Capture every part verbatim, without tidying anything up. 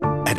At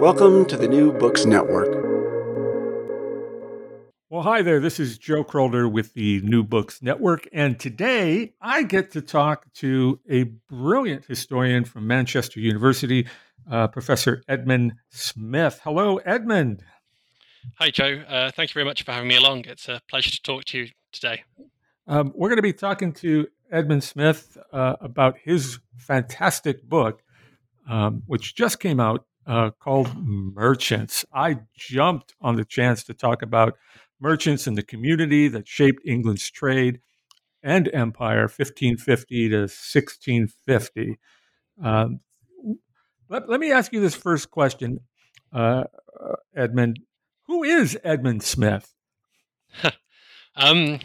Welcome to the New Books Network. Well, hi there. This is Joe Crowder with the New Books Network. And today I get to talk to a brilliant historian from Manchester University, uh, Professor Edmund Smith. Hello, Edmund. Hi, Joe. Uh, thank you very much for having me along. It's a pleasure to talk to you today. Um, we're going to be talking to Edmund Smith uh, about his fantastic book, um, which just came out, uh, called Merchants. I jumped on the chance to talk about merchants and the community that shaped England's trade and empire, fifteen fifty to sixteen fifty. Um, let, let me ask you this first question, uh, Edmund. Who is Edmund Smith? um,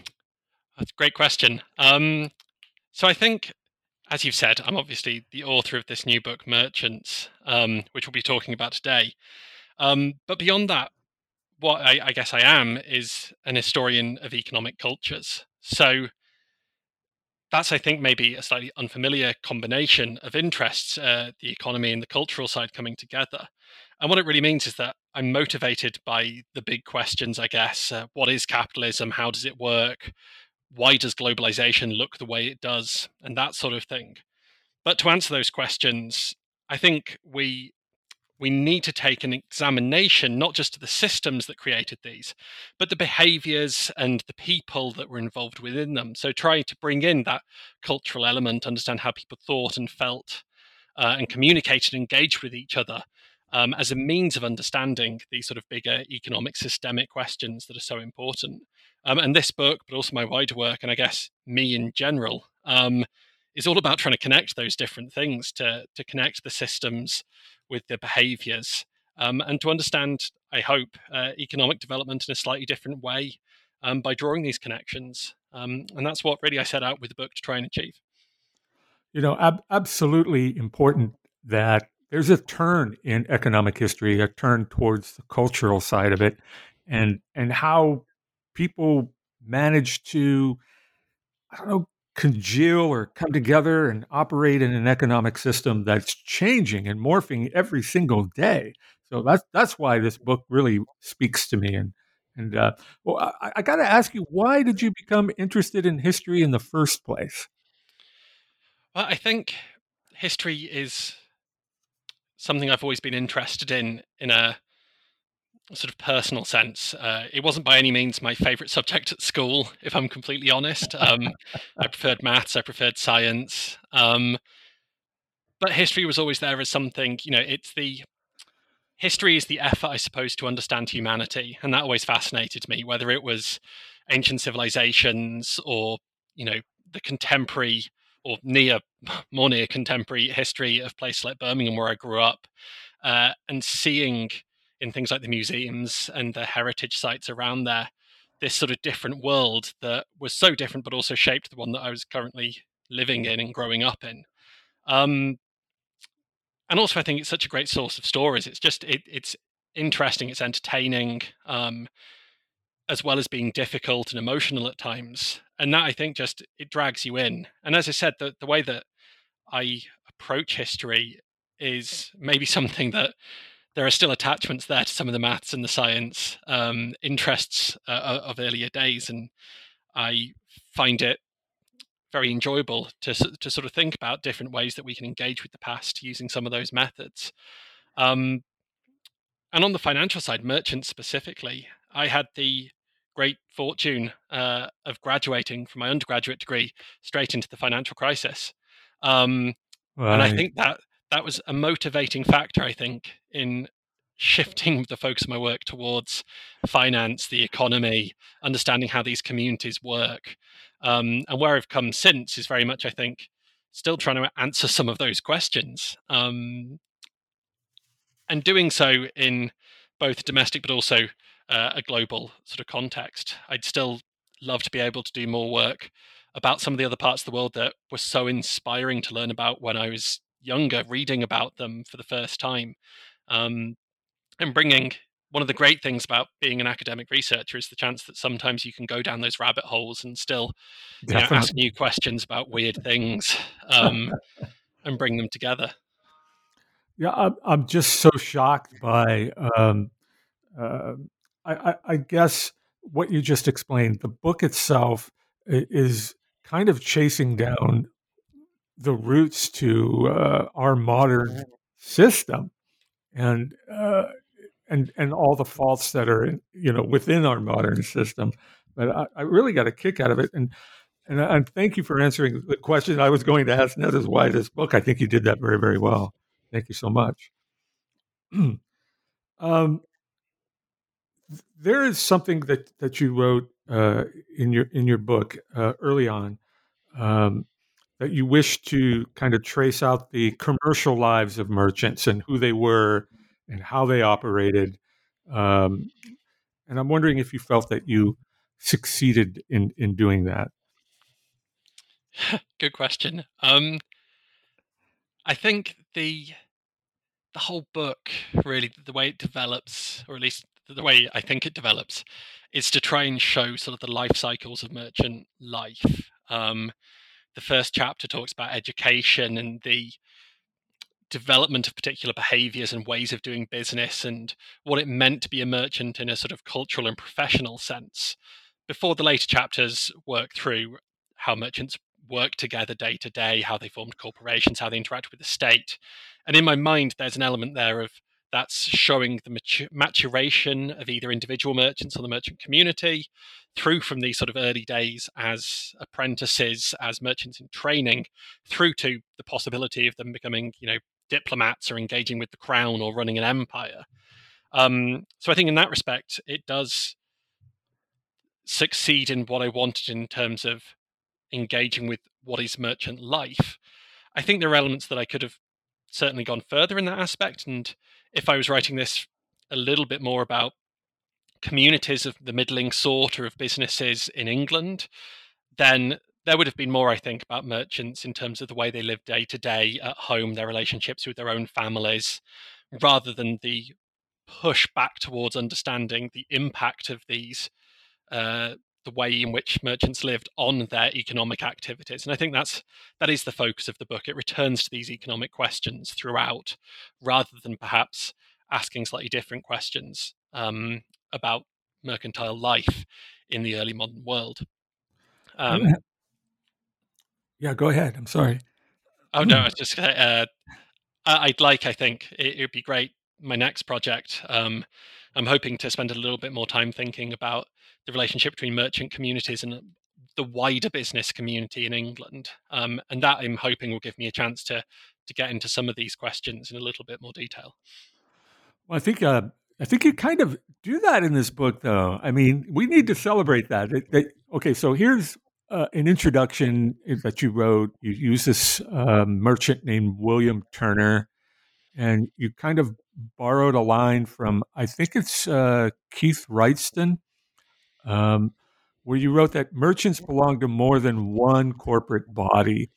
that's a great question. Um, so I think, as you've said, I'm obviously the author of this new book, Merchants, um, which we'll be talking about today. Um, but beyond that, what I, I guess I am is an historian of economic cultures. So that's, I think, maybe a slightly unfamiliar combination of interests, uh, the economy and the cultural side coming together. And what it really means is that I'm motivated by the big questions, I guess. Uh, what is capitalism? How does it work? Why does globalization look the way it does? And that sort of thing. But to answer those questions, I think we We need to take an examination, not just to the systems that created these, but the behaviors and the people that were involved within them. So try to bring in that cultural element, understand how people thought and felt uh, and communicated and engaged with each other um, as a means of understanding these sort of bigger economic systemic questions that are so important. Um, and this book, but also my wider work, and I guess me in general, um, is all about trying to connect those different things, to, to connect the systems with the behaviours, um, and to understand, I hope, uh, economic development in a slightly different way um, by drawing these connections. Um, and that's what really I set out with the book to try and achieve. You know, ab- absolutely important that there's a turn in economic history, a turn towards the cultural side of it, and and how people manage to, I don't know, congeal or come together and operate in an economic system that's changing and morphing every single day. So that's that's why this book really speaks to me. And and uh, well, I, I got to ask you, why did you become interested in history in the first place? Well, I think history is something I've always been interested in, in a sort of personal sense. Uh, it wasn't by any means my favourite subject at school, if I'm completely honest. Um, I preferred maths, I preferred science. Um, but history was always there as something, you know, it's the, history is the effort, I suppose, to understand humanity. And that always fascinated me, whether it was ancient civilizations or, you know, the contemporary or near, more near contemporary history of places like Birmingham, where I grew up, uh, and seeing in things like the museums and the heritage sites around there, this sort of different world that was so different, but also shaped the one that I was currently living in and growing up in. Um, and also, I think it's such a great source of stories. It's just, it, it's interesting, it's entertaining. Um, as well as being difficult and emotional at times. And that, I think, just it drags you in. And as I said, the, the way that I approach history is maybe something that there are still attachments there to some of the maths and the science um, interests uh, of earlier days. And I find it very enjoyable to to sort of think about different ways that we can engage with the past using some of those methods. Um, and on the financial side, Merchants specifically, I had the great fortune uh, of graduating from my undergraduate degree straight into the financial crisis. Um, right. And I think that that was a motivating factor, I think, in shifting the focus of my work towards finance, the economy, understanding how these communities work. Um, and where I've come since is very much, I think, still trying to answer some of those questions. Um, and doing so in both domestic but also uh, a global sort of context. I'd still love to be able to do more work about some of the other parts of the world that were so inspiring to learn about when I was younger, reading about them for the first time. Um, and bringing one of the great things about being an academic researcher is the chance that sometimes you can go down those rabbit holes and still you know, ask new questions about weird things um, and bring them together. Yeah, I'm, I'm just so shocked by, um, uh, I, I, I guess, what you just explained. The book itself is kind of chasing down the roots to uh, our modern system. And uh, and and all the faults that are in, you know within our modern system, but I, I really got a kick out of it, and and I, and thank you for answering the question I was going to ask. That is why this book. I think you did that very very well. Thank you so much. um, there is something that that you wrote uh, in your in your book uh, early on um, that you wish to kind of trace out the commercial lives of merchants and who they were and how they operated. Um, and I'm wondering if you felt that you succeeded in, in doing that. Good question. Um, I think the, the whole book, really, the way it develops, or at least the way I think it develops, is to try and show sort of the life cycles of merchant life. Um, The first chapter talks about education and the development of particular behaviors and ways of doing business and what it meant to be a merchant in a sort of cultural and professional sense, before the later chapters work through how merchants work together day to day, how they formed corporations, how they interact with the state. And in my mind, there's an element there of that's showing the matur- maturation of either individual merchants or the merchant community through from these sort of early days as apprentices, as merchants in training, through to the possibility of them becoming, you know, diplomats or engaging with the crown or running an empire. Um, so I think in that respect, it does succeed in what I wanted in terms of engaging with what is merchant life. I think there are elements that I could have certainly gone further in that aspect. And if I was writing this a little bit more about communities of the middling sort or of businesses in England, then there would have been more, I think, about merchants in terms of the way they live day to day at home, their relationships with their own families, rather than the push back towards understanding the impact of these, uh, the way in which merchants lived on their economic activities. And I think that's that is the focus of the book. It returns to these economic questions throughout, rather than perhaps asking slightly different questions um, about mercantile life in the early modern world. Um, yeah, go ahead. I'm sorry. Oh, no, I was just uh, I'd like, I think, it would be great. My next project, um, I'm hoping to spend a little bit more time thinking about the relationship between merchant communities and the wider business community in England. Um, and that I'm hoping will give me a chance to to get into some of these questions in a little bit more detail. Well, I think uh, I think you kind of do that in this book, though. I mean, we need to celebrate that. It, it, okay, so here's uh, an introduction that you wrote. You use this uh, merchant named William Turner, and you kind of borrowed a line from, I think it's uh, Keith Wrightston, um, where you wrote that merchants belong to more than one corporate body.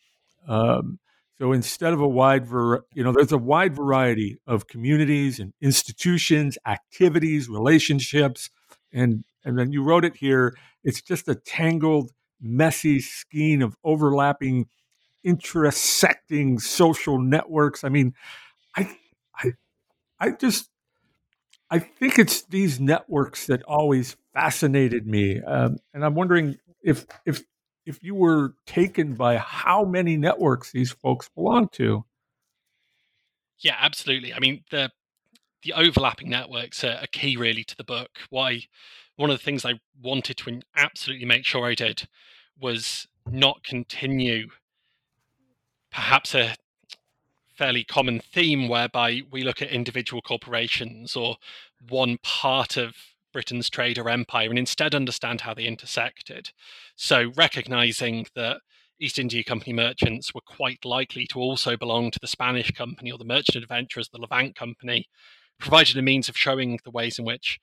Um, so instead of a wide, ver- you know, there's a wide variety of communities and institutions, activities, relationships, And and then you wrote it here. It's just a tangled, messy skein of overlapping, intersecting social networks. I mean, I, I, I just, I think it's these networks that always fascinated me. Um, and I'm wondering if, if, if you were taken by how many networks these folks belong to. Yeah, absolutely. I mean, the the overlapping networks are, are key, really, to the book. Why one of the things I wanted to absolutely make sure I did was not continue perhaps a fairly common theme whereby we look at individual corporations or one part of Britain's trade or empire, and instead understand how they intersected. So recognizing that East India Company merchants were quite likely to also belong to the Spanish Company or the Merchant Adventurers, the Levant Company, provided a means of showing the ways in which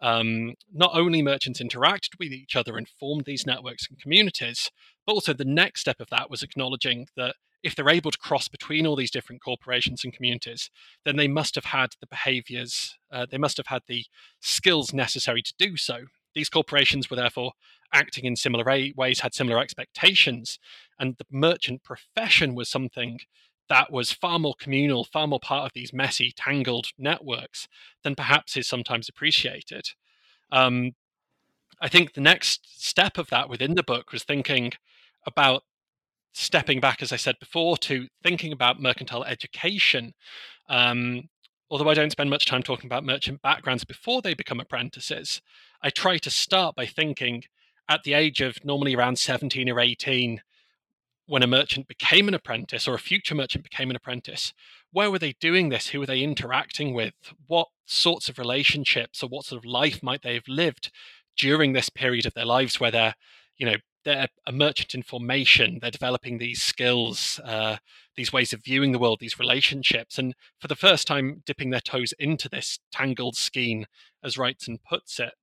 um, not only merchants interacted with each other and formed these networks and communities, but also the next step of that was acknowledging that if they're able to cross between all these different corporations and communities, then they must have had the behaviors, uh, they must have had the skills necessary to do so. These corporations were therefore acting in similar ways, had similar expectations, and the merchant profession was something that was far more communal, far more part of these messy, tangled networks than perhaps is sometimes appreciated. Um, I think the next step of that within the book was thinking about stepping back, as I said before, to thinking about mercantile education. Um, although I don't spend much time talking about merchant backgrounds before they become apprentices, I try to start by thinking at the age of normally around seventeen or eighteen, when a merchant became an apprentice or a future merchant became an apprentice, where were they doing this? Who were they interacting with? What sorts of relationships or what sort of life might they have lived during this period of their lives where they're, you know, they're a merchant in formation, they're developing these skills, uh, these ways of viewing the world, these relationships, and for the first time dipping their toes into this tangled skein, as Wrightson puts it.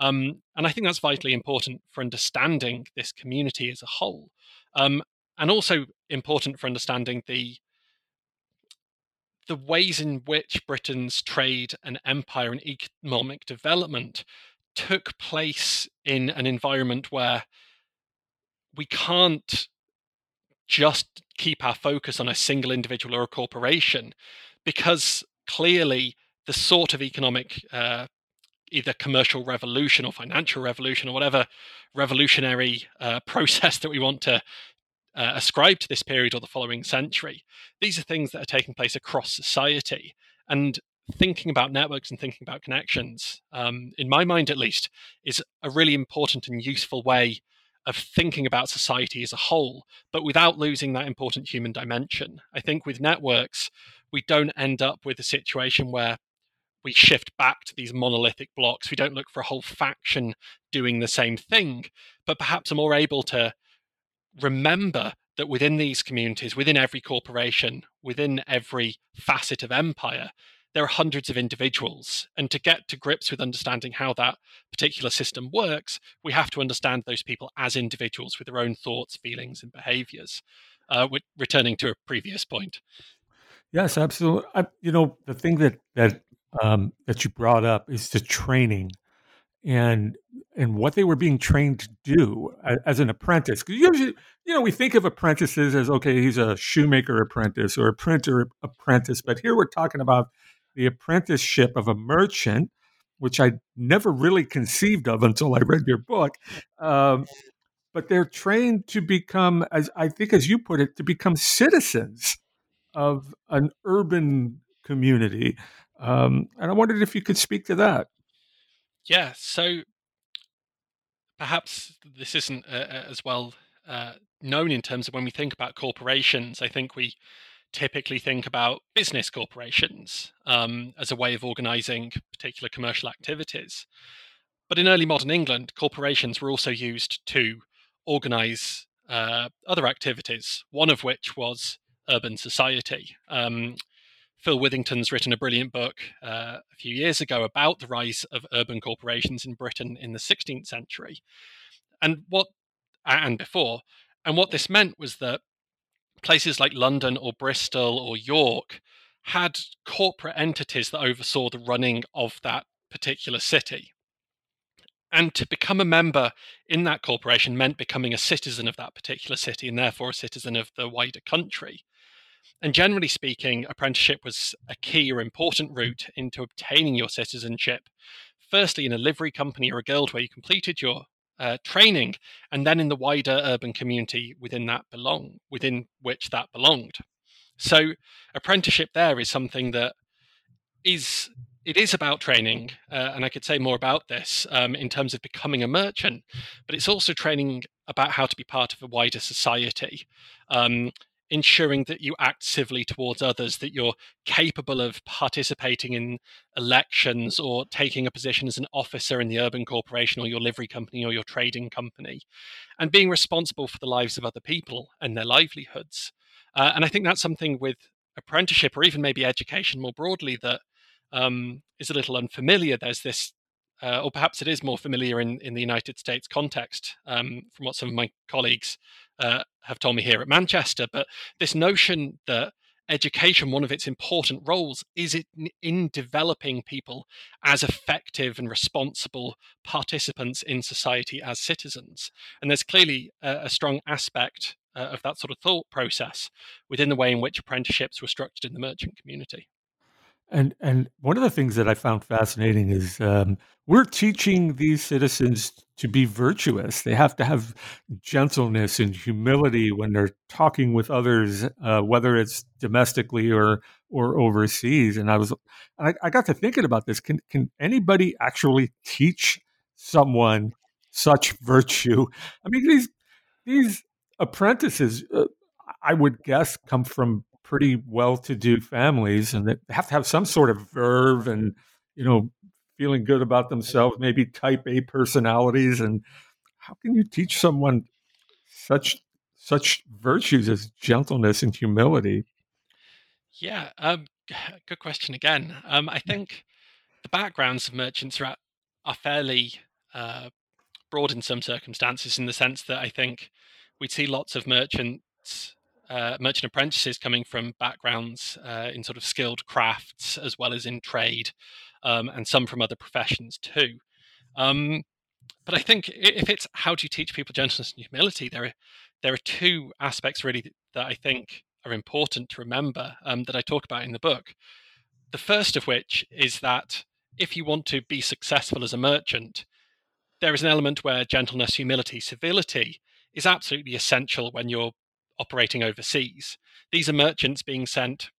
Um, and I think that's vitally important for understanding this community as a whole, um, and also important for understanding the the ways in which Britain's trade and empire and economic development took place in an environment where we can't just keep our focus on a single individual or a corporation, because clearly the sort of economic uh, either commercial revolution or financial revolution or whatever revolutionary uh, process that we want to uh, ascribe to this period or the following century, these are things that are taking place across society. And thinking about networks and thinking about connections, um, in my mind at least, is a really important and useful way of thinking about society as a whole, but without losing that important human dimension. I think with networks, we don't end up with a situation where we shift back to these monolithic blocks. We don't look for a whole faction doing the same thing, but perhaps are more able to remember that within these communities, within every corporation, within every facet of empire, there are hundreds of individuals. And to get to grips with understanding how that particular system works, we have to understand those people as individuals with their own thoughts, feelings, and behaviors. Uh, returning to a previous point. Yes, absolutely. I, you know, the thing that, that, Um, that you brought up is the training and and what they were being trained to do as, as an apprentice. Because usually, you know, we think of apprentices as, okay, he's a shoemaker apprentice or a printer apprentice. But here we're talking about the apprenticeship of a merchant, which I never really conceived of until I read your book. Um, but they're trained to become, as I think as you put it, to become citizens of an urban community. Um, and I wondered if you could speak to that. Yeah, so perhaps this isn't uh, as well uh, known in terms of when we think about corporations. I think we typically think about business corporations um, as a way of organizing particular commercial activities. But in early modern England, corporations were also used to organize uh, other activities, one of which was urban society. Um Phil Withington's written a brilliant book uh, a few years ago about the rise of urban corporations in Britain in the sixteenth century, and what and before. And what this meant was that places like London or Bristol or York had corporate entities that oversaw the running of that particular city. And to become a member in that corporation meant becoming a citizen of that particular city and therefore a citizen of the wider country. And generally speaking, apprenticeship was a key or important route into obtaining your citizenship, firstly in a livery company or a guild where you completed your uh, training, and then in the wider urban community within that belong, within which that belonged. So apprenticeship there is something that is... It is about training, uh, and I could say more about this um, in terms of becoming a merchant, but it's also training about how to be part of a wider society, um, ensuring that you act civilly towards others, that you're capable of participating in elections or taking a position as an officer in the urban corporation or your livery company or your trading company, and being responsible for the lives of other people and their livelihoods. Uh, and I think that's something with apprenticeship, or even maybe education more broadly, that Um, is a little unfamiliar. There's this, uh, or perhaps it is more familiar in, in the United States context, um, from what some of my colleagues uh, have told me here at Manchester. But this notion that education, one of its important roles, is it in developing people as effective and responsible participants in society as citizens. And there's clearly a, a strong aspect uh, of that sort of thought process within the way in which apprenticeships were structured in the merchant community. And and one of the things that I found fascinating is um, we're teaching these citizens to be virtuous. They have to have gentleness and humility when they're talking with others, uh, whether it's domestically or or overseas. And I was, I, I got to thinking about this. Can can anybody actually teach someone such virtue? I mean, these these apprentices, uh, I would guess, come from pretty well-to-do families, and they have to have some sort of verve and, you know, feeling good about themselves, maybe type A personalities. And how can you teach someone such such virtues as gentleness and humility? Yeah, um, good question again. Um, I think the backgrounds of merchants are, are fairly uh, broad in some circumstances, in the sense that I think we'd see lots of merchants Uh, merchant apprentices coming from backgrounds uh, in sort of skilled crafts as well as in trade, um, and some from other professions too. Um, but I think if it's how do you teach people gentleness and humility, there are, there are two aspects really that I think are important to remember, um, that I talk about in the book. The first of which is that if you want to be successful as a merchant, there is an element where gentleness, humility, civility is absolutely essential when you're operating overseas. These are merchants being sent,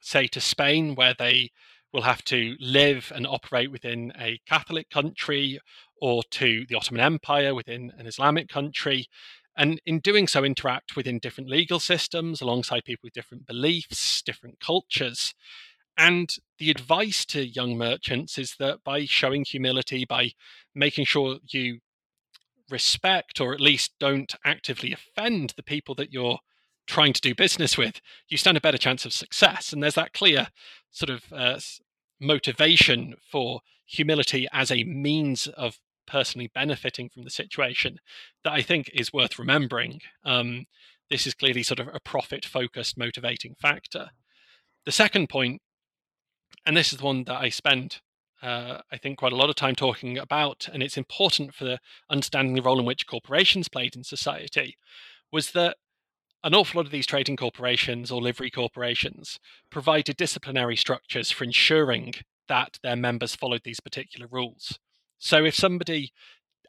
say, to Spain, where they will have to live and operate within a Catholic country, or to the Ottoman Empire within an Islamic country, and in doing so interact within different legal systems alongside people with different beliefs, different cultures. And the advice to young merchants is that by showing humility, by making sure you respect, or at least don't actively offend the people that you're trying to do business with, you stand a better chance of success. And there's that clear sort of uh, motivation for humility as a means of personally benefiting from the situation that I think is worth remembering. Um, this is clearly sort of a profit-focused motivating factor. The second point, and this is the one that I spend Uh, I think quite a lot of time talking about, and it's important for understanding the role in which corporations played in society, was that an awful lot of these trading corporations or livery corporations provided disciplinary structures for ensuring that their members followed these particular rules. So if somebody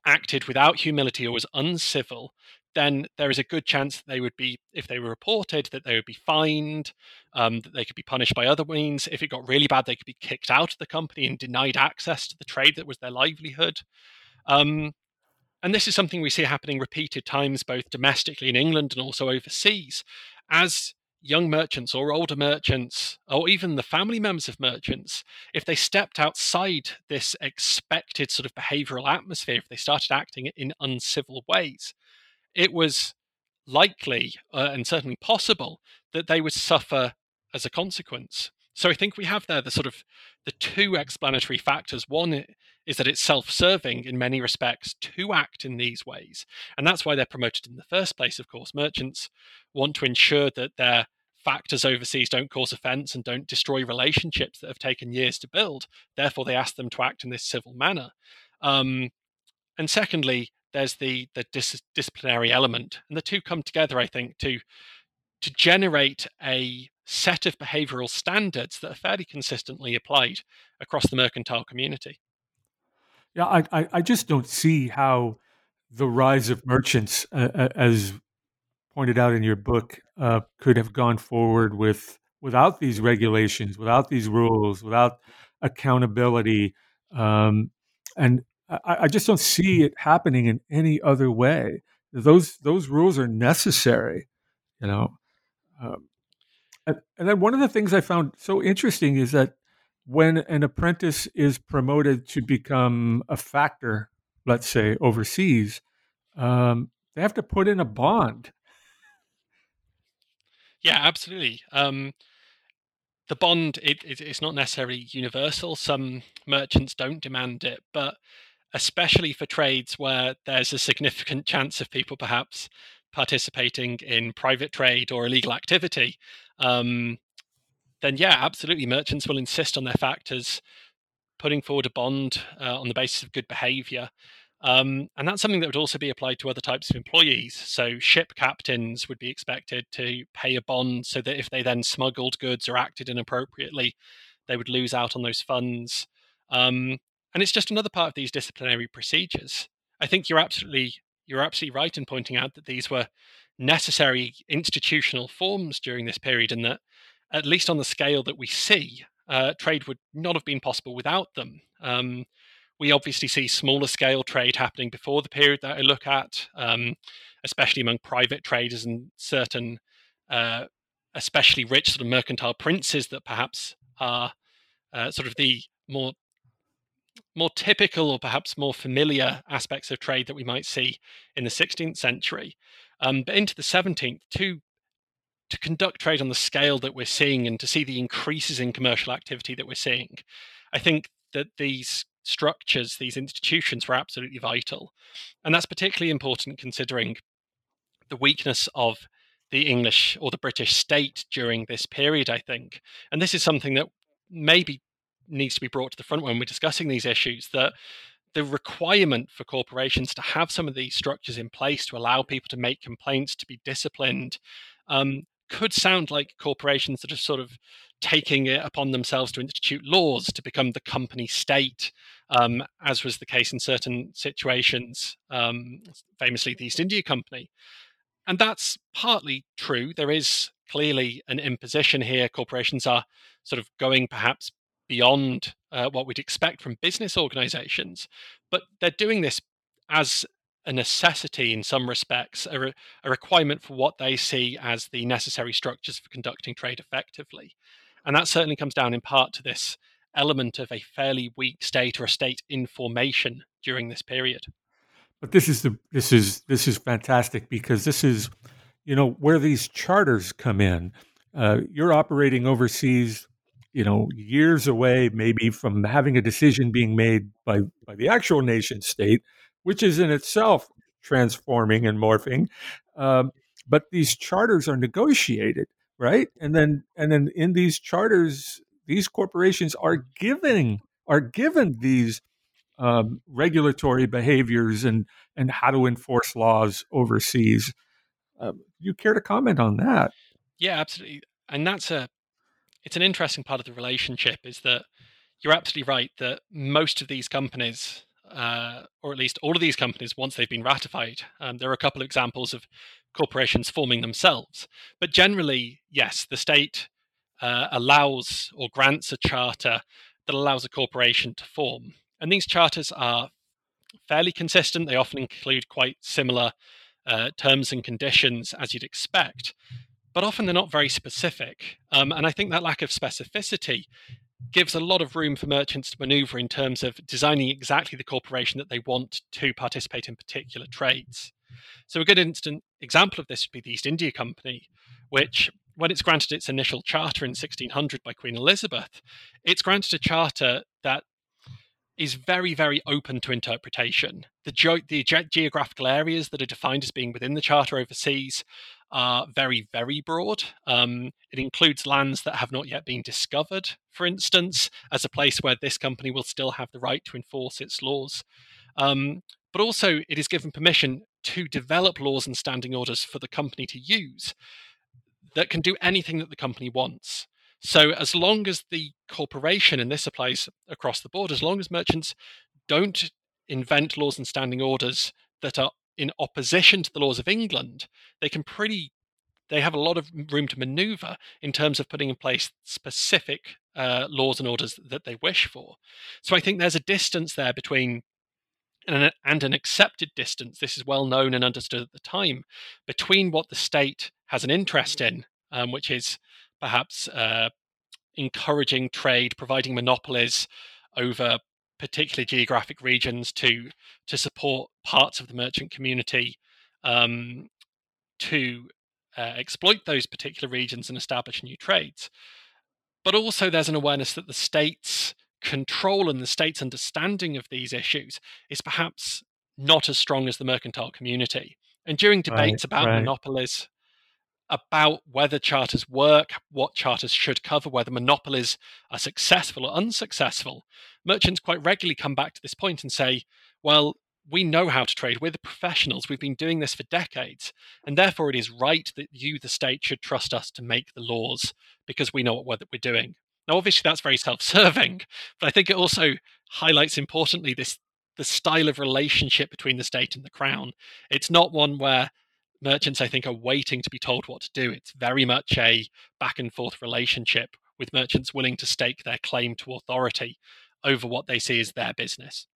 acted without humility or was uncivil, then there is a good chance that they would be, if they were reported, that they would be fined, um, that they could be punished by other means. If it got really bad, they could be kicked out of the company and denied access to the trade that was their livelihood. Um, and this is something we see happening repeated times, both domestically in England and also overseas, as young merchants or older merchants, or even the family members of merchants, if they stepped outside this expected sort of behavioral atmosphere, if they started acting in uncivil ways, it was likely uh, and certainly possible that they would suffer as a consequence. So I think we have there the sort of the two explanatory factors. One is that it's self-serving in many respects to act in these ways. And that's why they're promoted in the first place, of course. Merchants want to ensure that their factors overseas don't cause offense and don't destroy relationships that have taken years to build. Therefore, they ask them to act in this civil manner. Um, And secondly, there's the the dis- disciplinary element, and the two come together, I think, to to generate a set of behavioural standards that are fairly consistently applied across the mercantile community. Yeah, I I, I just don't see how the rise of merchants, uh, as pointed out in your book, uh, could have gone forward with without these regulations, without these rules, without accountability, um, and I, I just don't see it happening in any other way. Those those rules are necessary, you know. Um, and, and then one of the things I found so interesting is that when an apprentice is promoted to become a factor, let's say overseas, um, they have to put in a bond. Yeah, absolutely. Um, the bond, it, it, it's not necessarily universal. Some merchants don't demand it, but especially for trades where there's a significant chance of people perhaps participating in private trade or illegal activity, um, then yeah, absolutely. Merchants will insist on their factors putting forward a bond uh, on the basis of good behavior. Um, and that's something that would also be applied to other types of employees. So ship captains would be expected to pay a bond so that if they then smuggled goods or acted inappropriately, they would lose out on those funds. Um, and it's just another part of these disciplinary procedures. I think you're absolutely you're absolutely right in pointing out that these were necessary institutional forms during this period, and that at least on the scale that we see, uh, trade would not have been possible without them. Um, We obviously see smaller scale trade happening before the period that I look at, um, especially among private traders and certain, uh, especially rich sort of mercantile princes that perhaps are uh, sort of the more more typical or perhaps more familiar aspects of trade that we might see in the sixteenth century. Um, but into the seventeenth, to to conduct trade on the scale that we're seeing and to see the increases in commercial activity that we're seeing, I think that these structures, these institutions were absolutely vital. And that's particularly important considering the weakness of the English or the British state during this period, I think. And this is something that maybe needs to be brought to the front when we're discussing these issues, that the requirement for corporations to have some of these structures in place to allow people to make complaints, to be disciplined, um, could sound like corporations that are sort of taking it upon themselves to institute laws, to become the company state, um, as was the case in certain situations, um, famously the East India Company. And that's partly true. There is clearly an imposition here. Corporations are sort of going perhaps beyond uh, what we'd expect from business organizations, but they're doing this as a necessity in some respects, a, re- a requirement for what they see as the necessary structures for conducting trade effectively. And that certainly comes down in part to this element of a fairly weak state or a state in formation during this period. But this is the this is this is fantastic, because this is, you know, where these charters come in. Uh, you're operating overseas, you know, years away maybe from having a decision being made by by the actual nation state, which is in itself transforming and morphing. Um, but these charters are negotiated, right? And then, and then in these charters, these corporations are giving are given these um, regulatory behaviors and and how to enforce laws overseas. Um, you care to comment on that? Yeah, absolutely. And that's a it's an interesting part of the relationship, is that you're absolutely right that most of these companies, Uh, or at least all of these companies, once they've been ratified, um, there are a couple of examples of corporations forming themselves. But generally, yes, the state uh, allows or grants a charter that allows a corporation to form. And these charters are fairly consistent. They often include quite similar uh, terms and conditions as you'd expect, but often they're not very specific. Um, and I think that lack of specificity gives a lot of room for merchants to maneuver in terms of designing exactly the corporation that they want to participate in particular trades. So a good instant example of this would be the East India Company, which, when it's granted its initial charter in sixteen hundred by Queen Elizabeth, it's granted a charter that is very, very open to interpretation. The, ge- the ge- geographical areas that are defined as being within the charter overseas are very, very broad. Um, it includes lands that have not yet been discovered, for instance, as a place where this company will still have the right to enforce its laws. Um, but also it is given permission to develop laws and standing orders for the company to use that can do anything that the company wants. So as long as the corporation, and this applies across the board, as long as merchants don't invent laws and standing orders that are in opposition to the laws of England, they can pretty, they have a lot of room to maneuver in terms of putting in place specific uh, laws and orders that they wish for. So I think there's a distance there between, and an accepted distance, this is well known and understood at the time, between what the state has an interest in, um, which is perhaps uh, encouraging trade, providing monopolies over particular geographic regions to to support parts of the merchant community, um, to uh, exploit those particular regions and establish new trades. But also there's an awareness that the state's control and the state's understanding of these issues is perhaps not as strong as the mercantile community. And during debates right, about right. monopolies, about whether charters work, what charters should cover, whether monopolies are successful or unsuccessful, merchants quite regularly come back to this point and say, well, we know how to trade. We're the professionals. We've been doing this for decades. And therefore, it is right that you, the state, should trust us to make the laws because we know what we're doing. Now, obviously, that's very self-serving, but I think it also highlights importantly this the style of relationship between the state and the crown. It's not one where merchants, I think, are waiting to be told what to do. It's very much a back and forth relationship with merchants willing to stake their claim to authority over what they see as their business.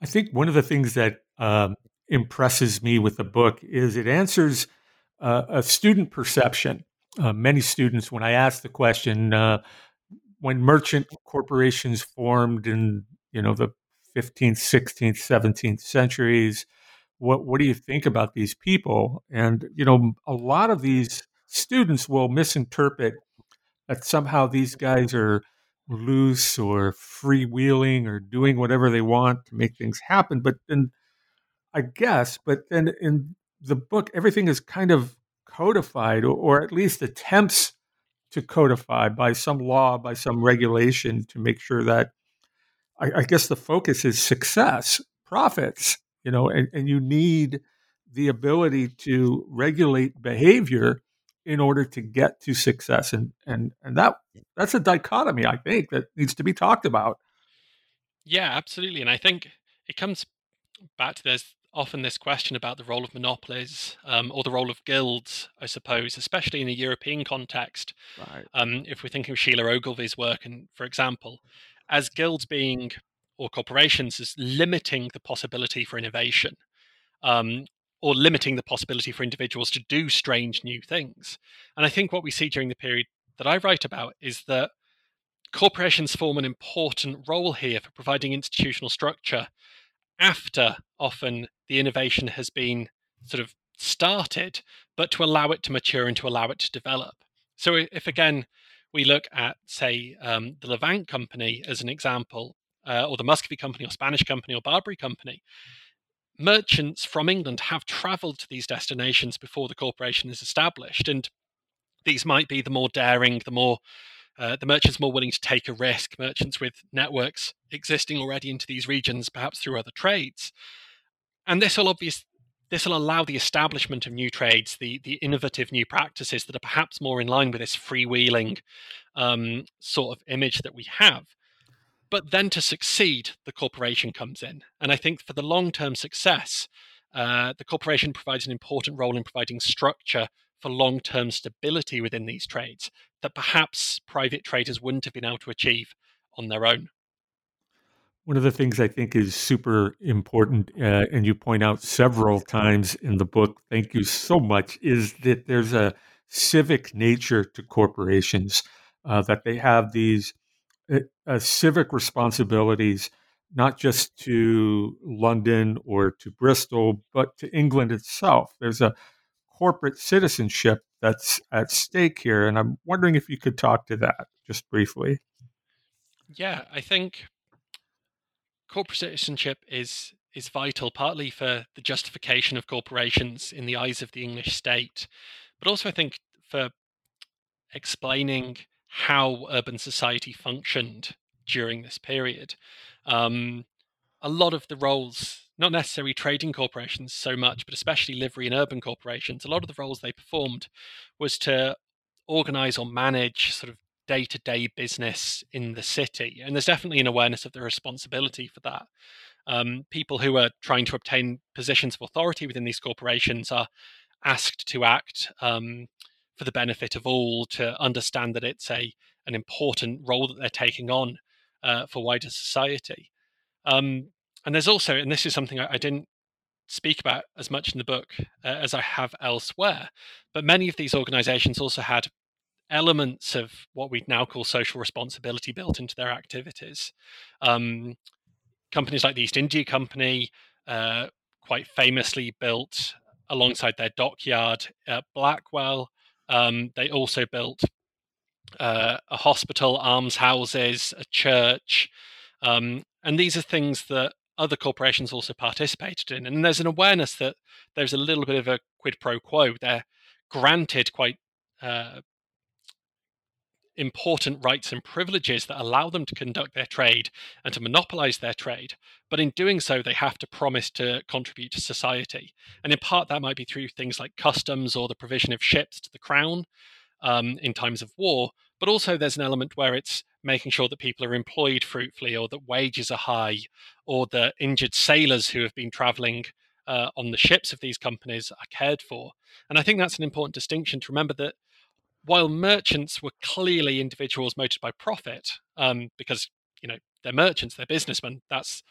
I think one of the things that um, impresses me with the book is it answers uh, a student perception. Uh, many students, when I asked the question, uh, when merchant corporations formed in, you know, the fifteenth, sixteenth, seventeenth centuries, what what do you think about these people? And, you know, a lot of these students will misinterpret that somehow these guys are loose or freewheeling or doing whatever they want to make things happen. But then, I guess, but then in the book, everything is kind of codified, or at least attempts to codify by some law, by some regulation, to make sure that I, I guess the focus is success, profits, you know, and, and you need the ability to regulate behavior in order to get to success. And and and that that's a dichotomy, I think, that needs to be talked about. Yeah, absolutely. And I think it comes back to this. Often this question about the role of monopolies um, or the role of guilds, I suppose, especially in a European context. Right. Um, if we're thinking of Sheila Ogilvy's work, and for example, as guilds being, or corporations, as limiting the possibility for innovation um, or limiting the possibility for individuals to do strange new things. And I think what we see during the period that I write about is that corporations form an important role here for providing institutional structure after often the innovation has been sort of started, but to allow it to mature and to allow it to develop. So if, again, we look at, say, um, the Levant Company as an example, uh, or the Muscovy Company or Spanish Company or Barbary Company, merchants from England have traveled to these destinations before the corporation is established. And these might be the more daring, the more Uh, the merchants more willing to take a risk, merchants with networks existing already into these regions, perhaps through other trades. And this will obviously, this will allow the establishment of new trades, the, the innovative new practices that are perhaps more in line with this freewheeling um, sort of image that we have. But then to succeed, the corporation comes in. And I think for the long-term success, uh, the corporation provides an important role in providing structure for long-term stability within these trades that perhaps private traders wouldn't have been able to achieve on their own. One of the things I think is super important, uh, and you point out several times in the book, thank you so much, is that there's a civic nature to corporations, uh, that they have these uh, civic responsibilities, not just to London or to Bristol, but to England itself. There's a corporate citizenship that's at stake here. And I'm wondering if you could talk to that just briefly. Yeah, I think corporate citizenship is is vital, partly for the justification of corporations in the eyes of the English state, but also I think for explaining how urban society functioned during this period. Um, a lot of the roles, not necessarily trading corporations so much, but especially livery and urban corporations, a lot of the roles they performed was to organize or manage sort of day-to-day business in the city. And there's definitely an awareness of the responsibility for that. Um, people who are trying to obtain positions of authority within these corporations are asked to act um, for the benefit of all, to understand that it's a an important role that they're taking on uh, for wider society. Um, and there's also, and this is something I, I didn't speak about as much in the book uh, as I have elsewhere, but many of these organizations also had elements of what we'd now call social responsibility built into their activities. Um, companies like the East India Company uh, quite famously built alongside their dockyard at Blackwell. Um, they also built uh, a hospital, almshouses, a church. Um, and these are things that other corporations also participated in. And there's an awareness that there's a little bit of a quid pro quo. They're granted quite uh, important rights and privileges that allow them to conduct their trade and to monopolize their trade. But in doing so, they have to promise to contribute to society. And in part, that might be through things like customs or the provision of ships to the crown um, in times of war. But also there's an element where it's making sure that people are employed fruitfully, or that wages are high, or that injured sailors who have been traveling uh, on the ships of these companies are cared for. And I think that's an important distinction to remember, that while merchants were clearly individuals motivated by profit, um, because, you know, they're merchants, they're businessmen, that's,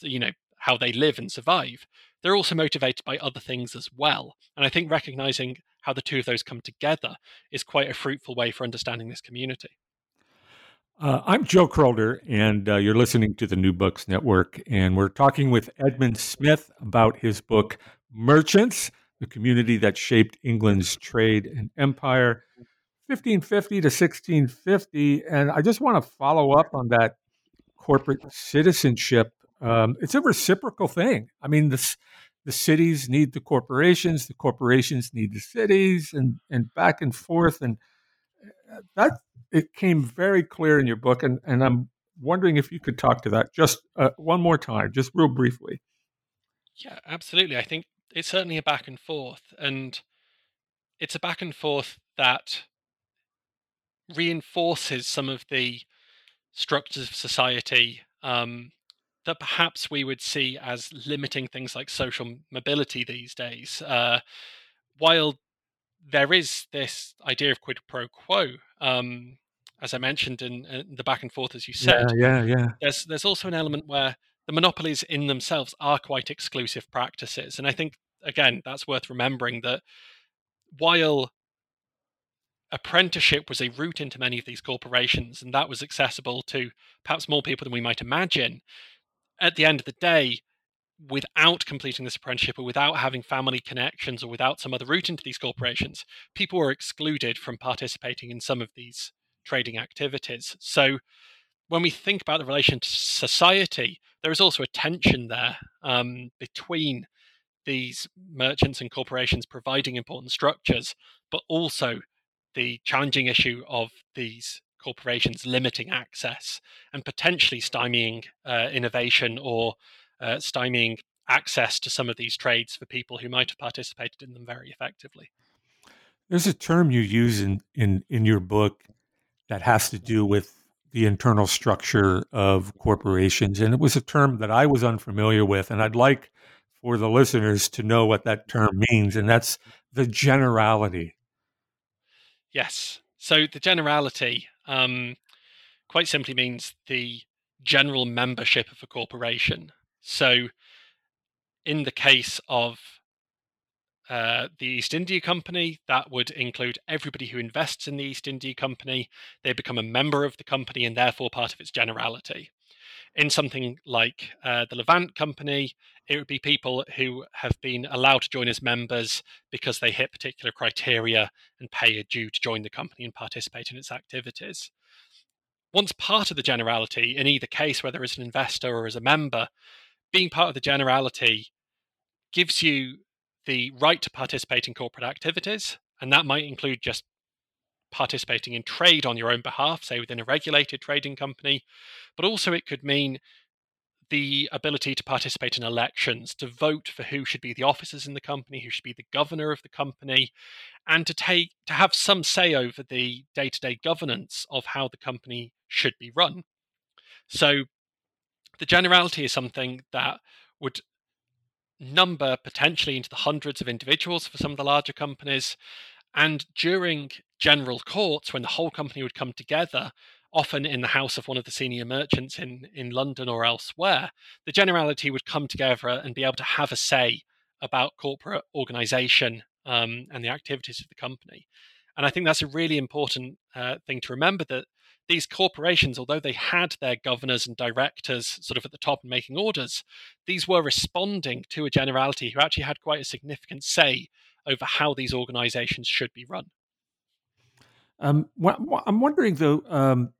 you know, how they live and survive, they're also motivated by other things as well. And I think recognizing how the two of those come together is quite a fruitful way for understanding this community. Uh, I'm Joe Crowder, and uh, you're listening to the New Books Network, and we're talking with Edmund Smith about his book, Merchants, the Community That Shaped England's Trade and Empire, fifteen fifty to sixteen fifty. And I just want to follow up on that corporate citizenship. Um, it's a reciprocal thing. I mean, this, the cities need the corporations, the corporations need the cities, and, and back and forth. And that it came very clear in your book, and, and I'm wondering if you could talk to that just uh, one more time, just real briefly. Yeah, absolutely. I think it's certainly a back and forth, and it's a back and forth that reinforces some of the structures of society um, that perhaps we would see as limiting things like social mobility these days. Uh, while there is this idea of quid pro quo, um, as I mentioned in, in the back and forth, as you said, yeah, yeah, yeah. There's, there's also an element where the monopolies in themselves are quite exclusive practices. And I think, again, that's worth remembering, that while apprenticeship was a route into many of these corporations, and that was accessible to perhaps more people than we might imagine, at the end of the day, without completing this apprenticeship, or without having family connections, or without some other route into these corporations, people were excluded from participating in some of these trading activities. So when we think about the relation to society, there is also a tension there um, between these merchants and corporations providing important structures, but also the challenging issue of these corporations limiting access and potentially stymieing uh, innovation or Uh, stymieing access to some of these trades for people who might have participated in them very effectively. There's a term you use in, in, in your book that has to do with the internal structure of corporations, and it was a term that I was unfamiliar with, and I'd like for the listeners to know what that term means, and that's the generality. Yes. So the generality um, quite simply means the general membership of a corporation. So in the case of uh, the East India Company, that would include everybody who invests in the East India Company. They become a member of the company and therefore part of its generality. In something like uh, the Levant Company, it would be people who have been allowed to join as members because they hit particular criteria and pay a due to join the company and participate in its activities. Once part of the generality, in either case, whether as an investor or as a member, being part of the generality gives you the right to participate in corporate activities, and that might include just participating in trade on your own behalf, say within a regulated trading company, but also it could mean the ability to participate in elections, to vote for who should be the officers in the company, who should be the governor of the company, and to take to have some say over the day-to-day governance of how the company should be run. So the generality is something that would number potentially into the hundreds of individuals for some of the larger companies. And during general courts, when the whole company would come together, often in the house of one of the senior merchants in, in London or elsewhere, the generality would come together and be able to have a say about corporate organisation um, and the activities of the company. And I think that's a really important uh, thing to remember, that these corporations, although they had their governors and directors sort of at the top and making orders, these were responding to a generality who actually had quite a significant say over how these organizations should be run. Um, I'm wondering, though, um,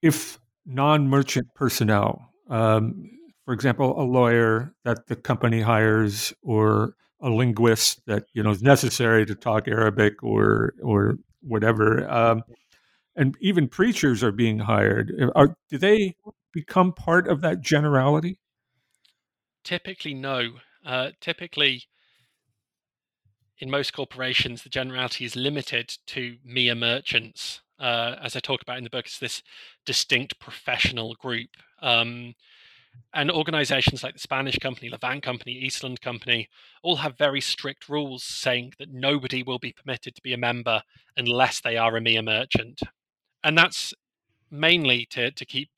if non-merchant personnel, um, for example, a lawyer that the company hires, or a linguist that, you know, is necessary to talk Arabic or or whatever, um, and even preachers are being hired. Are, do they become part of that generality? Typically, no. Uh, typically, in most corporations, the generality is limited to mere merchants. Uh, as I talk about in the book, it's this distinct professional group. Um, and organizations like the Spanish Company, Levant Company, Eastland Company, all have very strict rules saying that nobody will be permitted to be a member unless they are a mere merchant. And that's mainly to, to keep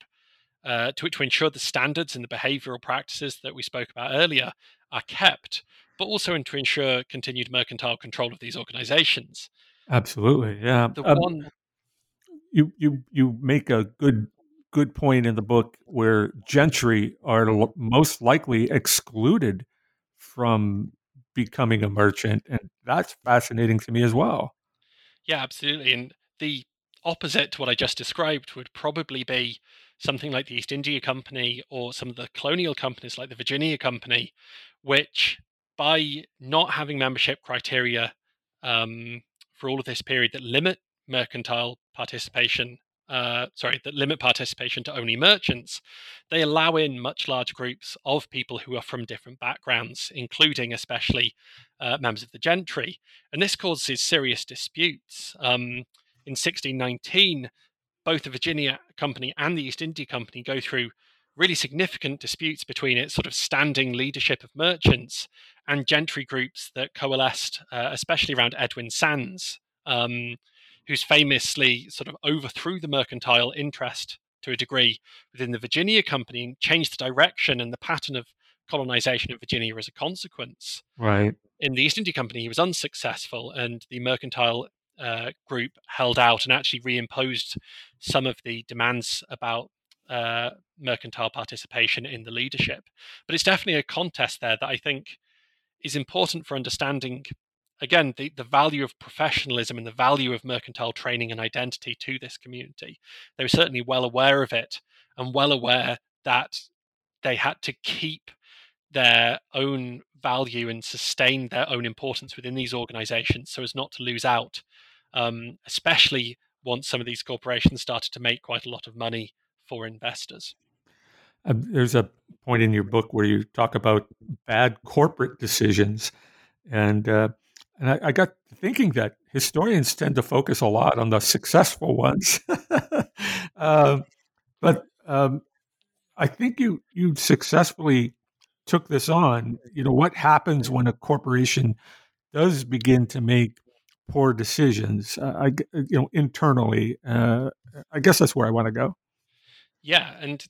uh, to, to ensure the standards and the behavioural practices that we spoke about earlier are kept, but also to ensure continued mercantile control of these organisations. Absolutely, yeah. The um, one you you you make a good good point in the book where gentry are l- most likely excluded from becoming a merchant, and that's fascinating to me as well. Yeah, absolutely, and the opposite to what I just described would probably be something like the East India Company or some of the colonial companies like the Virginia Company, which by not having membership criteria um, for all of this period that limit mercantile participation, uh, sorry, that limit participation to only merchants, they allow in much larger groups of people who are from different backgrounds, including especially uh, members of the gentry. And this causes serious disputes. Um, in sixteen nineteen, both the Virginia Company and the East India Company go through really significant disputes between its sort of standing leadership of merchants and gentry groups that coalesced, uh, especially around Edwin Sands, um, who's famously sort of overthrew the mercantile interest to a degree within the Virginia Company and changed the direction and the pattern of colonization of Virginia as a consequence. Right. In the East India Company, he was unsuccessful, and the mercantile Uh, group held out and actually reimposed some of the demands about uh, mercantile participation in the leadership. But it's definitely a contest there that I think is important for understanding, again, the, the value of professionalism and the value of mercantile training and identity to this community. They were certainly well aware of it and well aware that they had to keep their own value and sustain their own importance within these organizations so as not to lose out, um, especially once some of these corporations started to make quite a lot of money for investors. Um, there's a point in your book where you talk about bad corporate decisions. And uh, and I, I got thinking that historians tend to focus a lot on the successful ones. um, but um, I think you you successfully took this on. You know, what happens when a corporation does begin to make poor decisions, uh, I, you know, internally? Uh, I guess that's where I want to go. Yeah, and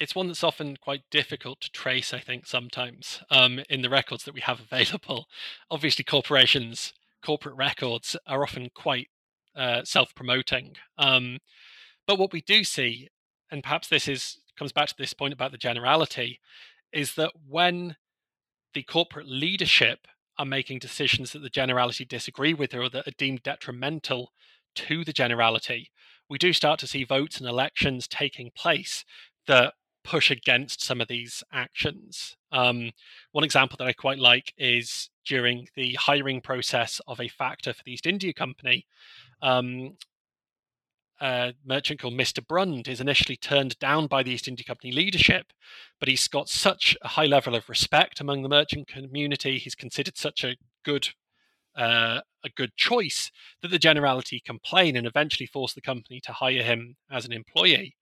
it's one that's often quite difficult to trace, I think, sometimes um, in the records that we have available. Obviously, corporations, corporate records are often quite uh, self-promoting. Um, but what we do see, and perhaps this is comes back to this point about the generality, is that when the corporate leadership are making decisions that the generality disagree with or that are deemed detrimental to the generality, we do start to see votes and elections taking place that push against some of these actions. Um, one example that I quite like is during the hiring process of a factor for the East India Company, um, uh, merchant called Mister Brund is initially turned down by the East India Company leadership, but he's got such a high level of respect among the merchant community, he's considered such a good uh, a good choice, that the generality complain and eventually force the company to hire him as an employee.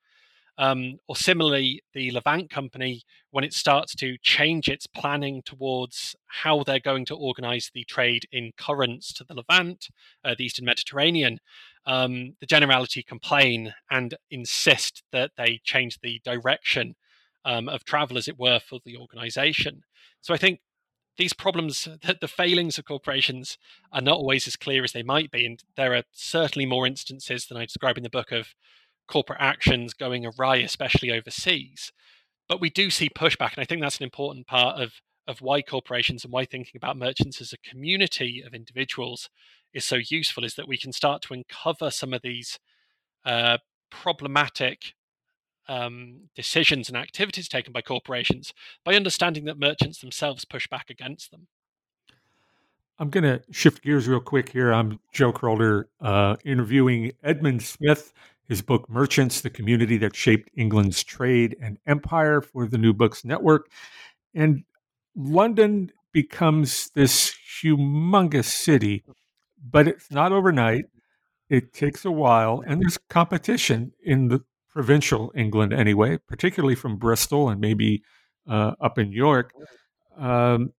Um, or similarly, the Levant Company, when it starts to change its planning towards how they're going to organise the trade in currents to the Levant, uh, the Eastern Mediterranean, um, the generality complain and insist that they change the direction um, of travel, as it were, for the organisation. So I think these problems, that the failings of corporations, are not always as clear as they might be, and there are certainly more instances than I describe in the book of corporate actions going awry, especially overseas. But we do see pushback, and I think that's an important part of, of why corporations and why thinking about merchants as a community of individuals is so useful, is that we can start to uncover some of these uh, problematic um, decisions and activities taken by corporations by understanding that merchants themselves push back against them. I'm going to shift gears real quick here. I'm Joe Crowther, uh, interviewing Edmund Smith. His book, Merchants, the Community That Shaped England's Trade and Empire, for the New Books Network. And London becomes this humongous city, but it's not overnight. It takes a while, and there's competition in the provincial England anyway, particularly from Bristol and maybe uh, up in York. Um,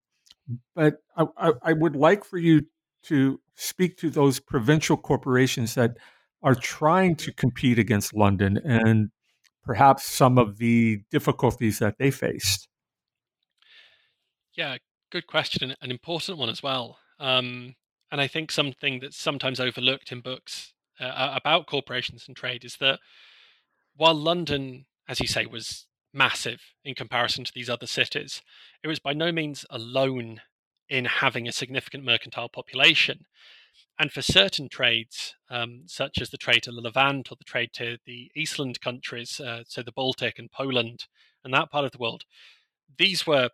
but I, I, I would like for you to speak to those provincial corporations that are trying to compete against London and perhaps some of the difficulties that they faced. Yeah, good question, an important one as well. Um, and I think something that's sometimes overlooked in books uh, about corporations and trade is that while London, as you say, was massive in comparison to these other cities, it was by no means alone in having a significant mercantile population. And for certain trades, um, such as the trade to the Levant or the trade to the Eastland countries, uh, so the Baltic and Poland and that part of the world, these were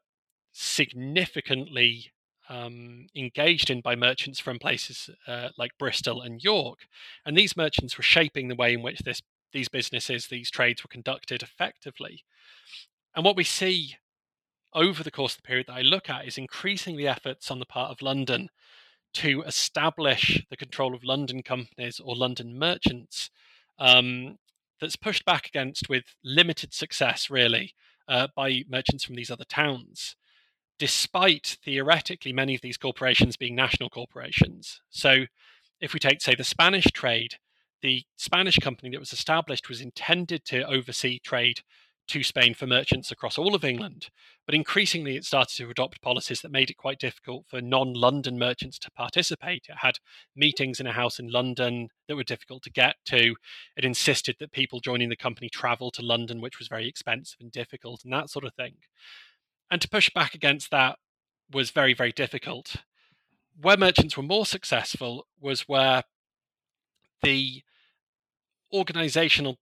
significantly um, engaged in by merchants from places uh, like Bristol and York. And these merchants were shaping the way in which this, these businesses, these trades were conducted effectively. And what we see over the course of the period that I look at is increasingly efforts on the part of London to establish the control of London companies or London merchants, um, that's pushed back against with limited success, really, uh, by merchants from these other towns, despite theoretically many of these corporations being national corporations. So if we take, say, the Spanish trade, the Spanish company that was established was intended to oversee trade to Spain for merchants across all of England, but increasingly it started to adopt policies that made it quite difficult for non-London merchants to participate. It had meetings in a house in London that were difficult to get to. It insisted that people joining the company travel to London, which was very expensive and difficult and that sort of thing. And to push back against that was very, very difficult. Where merchants were more successful was where the organizational,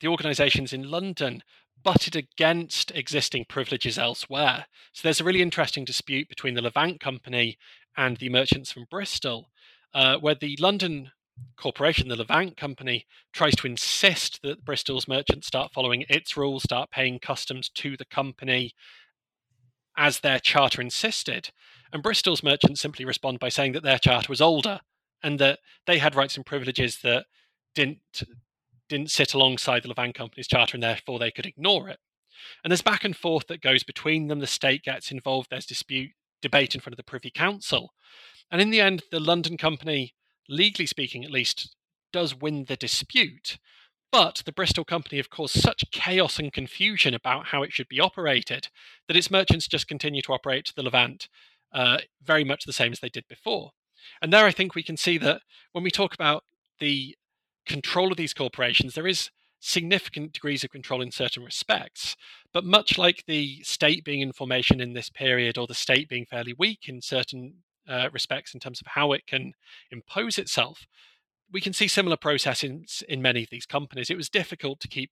the organizations in London butted against existing privileges elsewhere. So there's a really interesting dispute between the Levant Company and the merchants from Bristol, uh, where the London corporation, the Levant Company, tries to insist that Bristol's merchants start following its rules, start paying customs to the company as their charter insisted. And Bristol's merchants simply respond by saying that their charter was older and that they had rights and privileges that didn't didn't sit alongside the Levant Company's charter, and therefore they could ignore it. And there's back and forth that goes between them. The state gets involved. There's dispute, debate in front of the Privy Council. And in the end, the London Company, legally speaking at least, does win the dispute. But the Bristol Company have caused such chaos and confusion about how it should be operated that its merchants just continue to operate to the Levant uh, very much the same as they did before. And there I think we can see that when we talk about the control of these corporations, there is significant degrees of control in certain respects, but much like the state being in formation in this period, or the state being fairly weak in certain uh, respects in terms of how it can impose itself, we can see similar processes in many of these companies. It was difficult to keep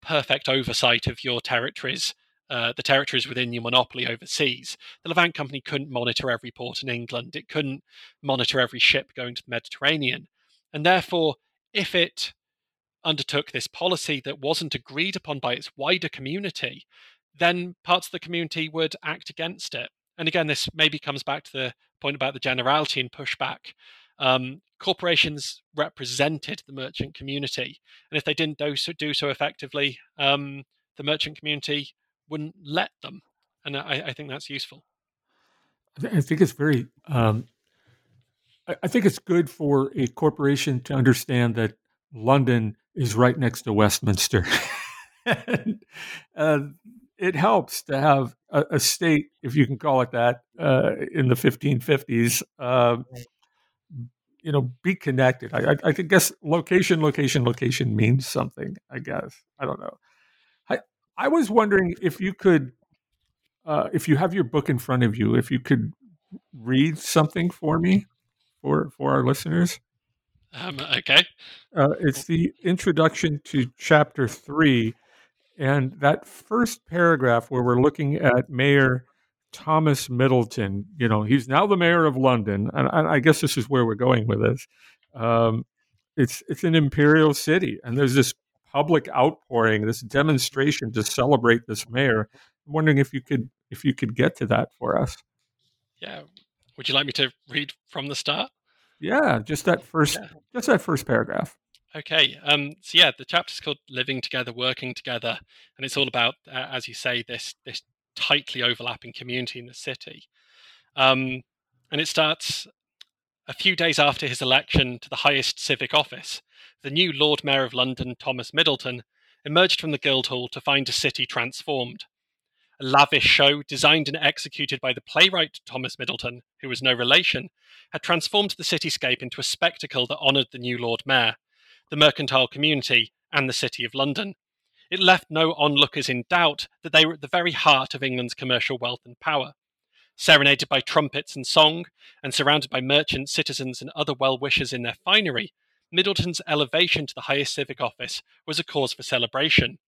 perfect oversight of your territories, uh, the territories within your monopoly overseas. The Levant Company couldn't monitor every port in England. It couldn't monitor every ship going to the Mediterranean. And therefore, if it undertook this policy that wasn't agreed upon by its wider community, then parts of the community would act against it. And again, this maybe comes back to the point about the generality and pushback. Um, corporations represented the merchant community, and if they didn't do so, do so effectively, um, the merchant community wouldn't let them. And I, I think that's useful. I think it's very. Um, I, I think it's good for a corporation to understand that London is right next to Westminster. and, uh, it helps to have a, a state, if you can call it that, uh, in the fifteen fifties. Uh, you know, be connected. I, I, I guess location, location, location means something. I guess I don't know. I I was wondering if you could, uh, if you have your book in front of you, if you could read something for me, for for our listeners. Um, okay. Uh, it's the introduction to chapter three. And that first paragraph where we're looking at Mayor Thomas Middleton, you know, he's now the mayor of London. And I guess this is where we're going with this. Um, it's it's an imperial city. And there's this public outpouring, this demonstration to celebrate this mayor. I'm wondering if you could if you could get to that for us. Yeah. Would you like me to read from the start? Yeah, just that first yeah. just that first paragraph. Okay, um, so yeah, the chapter's called Living Together, Working Together, and it's all about, uh, as you say, this this tightly overlapping community in the city. Um, and it starts a few days after his election to the highest civic office. The new Lord Mayor of London, Thomas Middleton, emerged from the Guildhall to find a city transformed. A lavish show designed and executed by the playwright Thomas Middleton, who was no relation, had transformed the cityscape into a spectacle that honoured the new Lord Mayor, the mercantile community, and the City of London. It left no onlookers in doubt that they were at the very heart of England's commercial wealth and power. Serenaded by trumpets and song, and surrounded by merchants, citizens, and other well-wishers in their finery, Middleton's elevation to the highest civic office was a cause for celebration.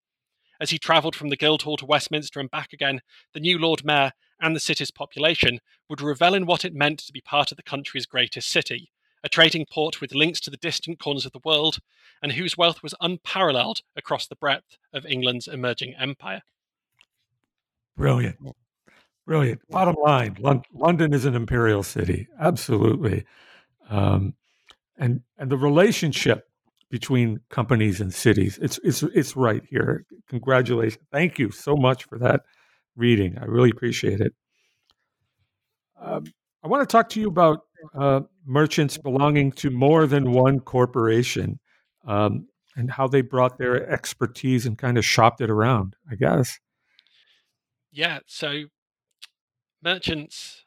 As he travelled from the Guildhall to Westminster and back again, the new Lord Mayor and the city's population would revel in what it meant to be part of the country's greatest city, a trading port with links to the distant corners of the world, and whose wealth was unparalleled across the breadth of England's emerging empire. Brilliant. Brilliant. Bottom line, Lon- London is an imperial city. Absolutely. Um, and and the relationship between companies and cities, it's, it's, it's right here. Congratulations. Thank you so much for that reading. I really appreciate it. Um, I want to talk to you about Uh, merchants belonging to more than one corporation, um, and how they brought their expertise and kind of shopped it around, I guess. Yeah, so merchants,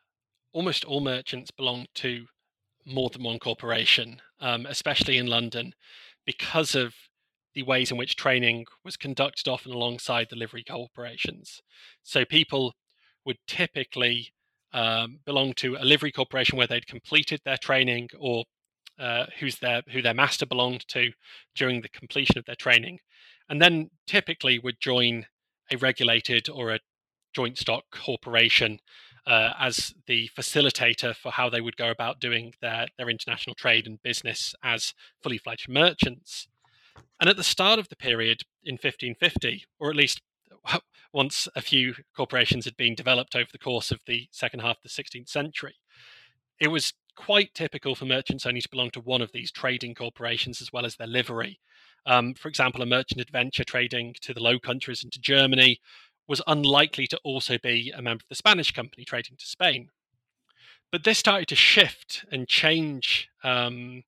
almost all merchants belong to more than one corporation, um, especially in London, because of the ways in which training was conducted often alongside the livery corporations. So people would typically Um, belong to a livery corporation where they'd completed their training, or uh, who's their who their master belonged to during the completion of their training, and then typically would join a regulated or a joint stock corporation uh, as the facilitator for how they would go about doing their, their international trade and business as fully fledged merchants. And at the start of the period in fifteen fifty, or at least once a few corporations had been developed over the course of the second half of the sixteenth century, it was quite typical for merchants only to belong to one of these trading corporations as well as their livery. Um, for example, a merchant adventurer trading to the Low Countries and to Germany was unlikely to also be a member of the Spanish Company trading to Spain. But this started to shift and change um,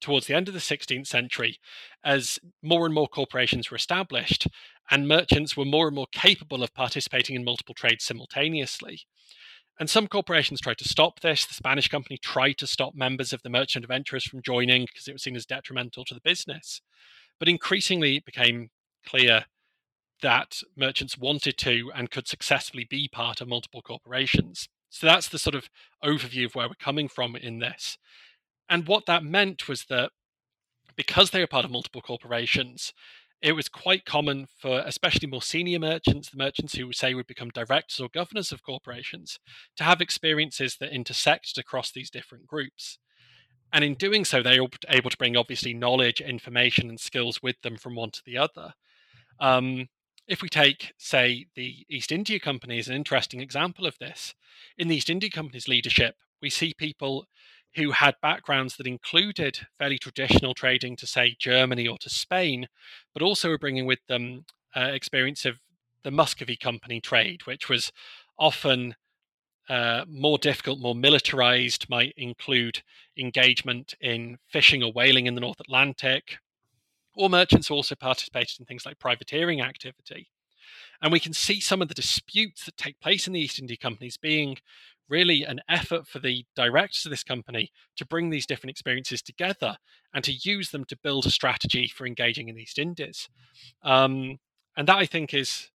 towards the end of the sixteenth century as more and more corporations were established, and merchants were more and more capable of participating in multiple trades simultaneously. And some corporations tried to stop this. The Spanish Company tried to stop members of the Merchant Adventurers from joining because it was seen as detrimental to the business. But increasingly, it became clear that merchants wanted to and could successfully be part of multiple corporations. So that's the sort of overview of where we're coming from in this. And what that meant was that because they were part of multiple corporations, it was quite common for especially more senior merchants, the merchants who say would become directors or governors of corporations, to have experiences that intersected across these different groups. And in doing so, they were able to bring, obviously, knowledge, information, and skills with them from one to the other. Um, if we take, say, the East India Company as an interesting example of this, in the East India Company's leadership, we see people who had backgrounds that included fairly traditional trading to, say, Germany or to Spain, but also were bringing with them uh, experience of the Muscovy Company trade, which was often uh, more difficult, more militarized, might include engagement in fishing or whaling in the North Atlantic, or merchants also participated in things like privateering activity. And we can see some of the disputes that take place in the East India Companies being really an effort for the directors of this company to bring these different experiences together and to use them to build a strategy for engaging in the East Indies. Um, and that, I think, is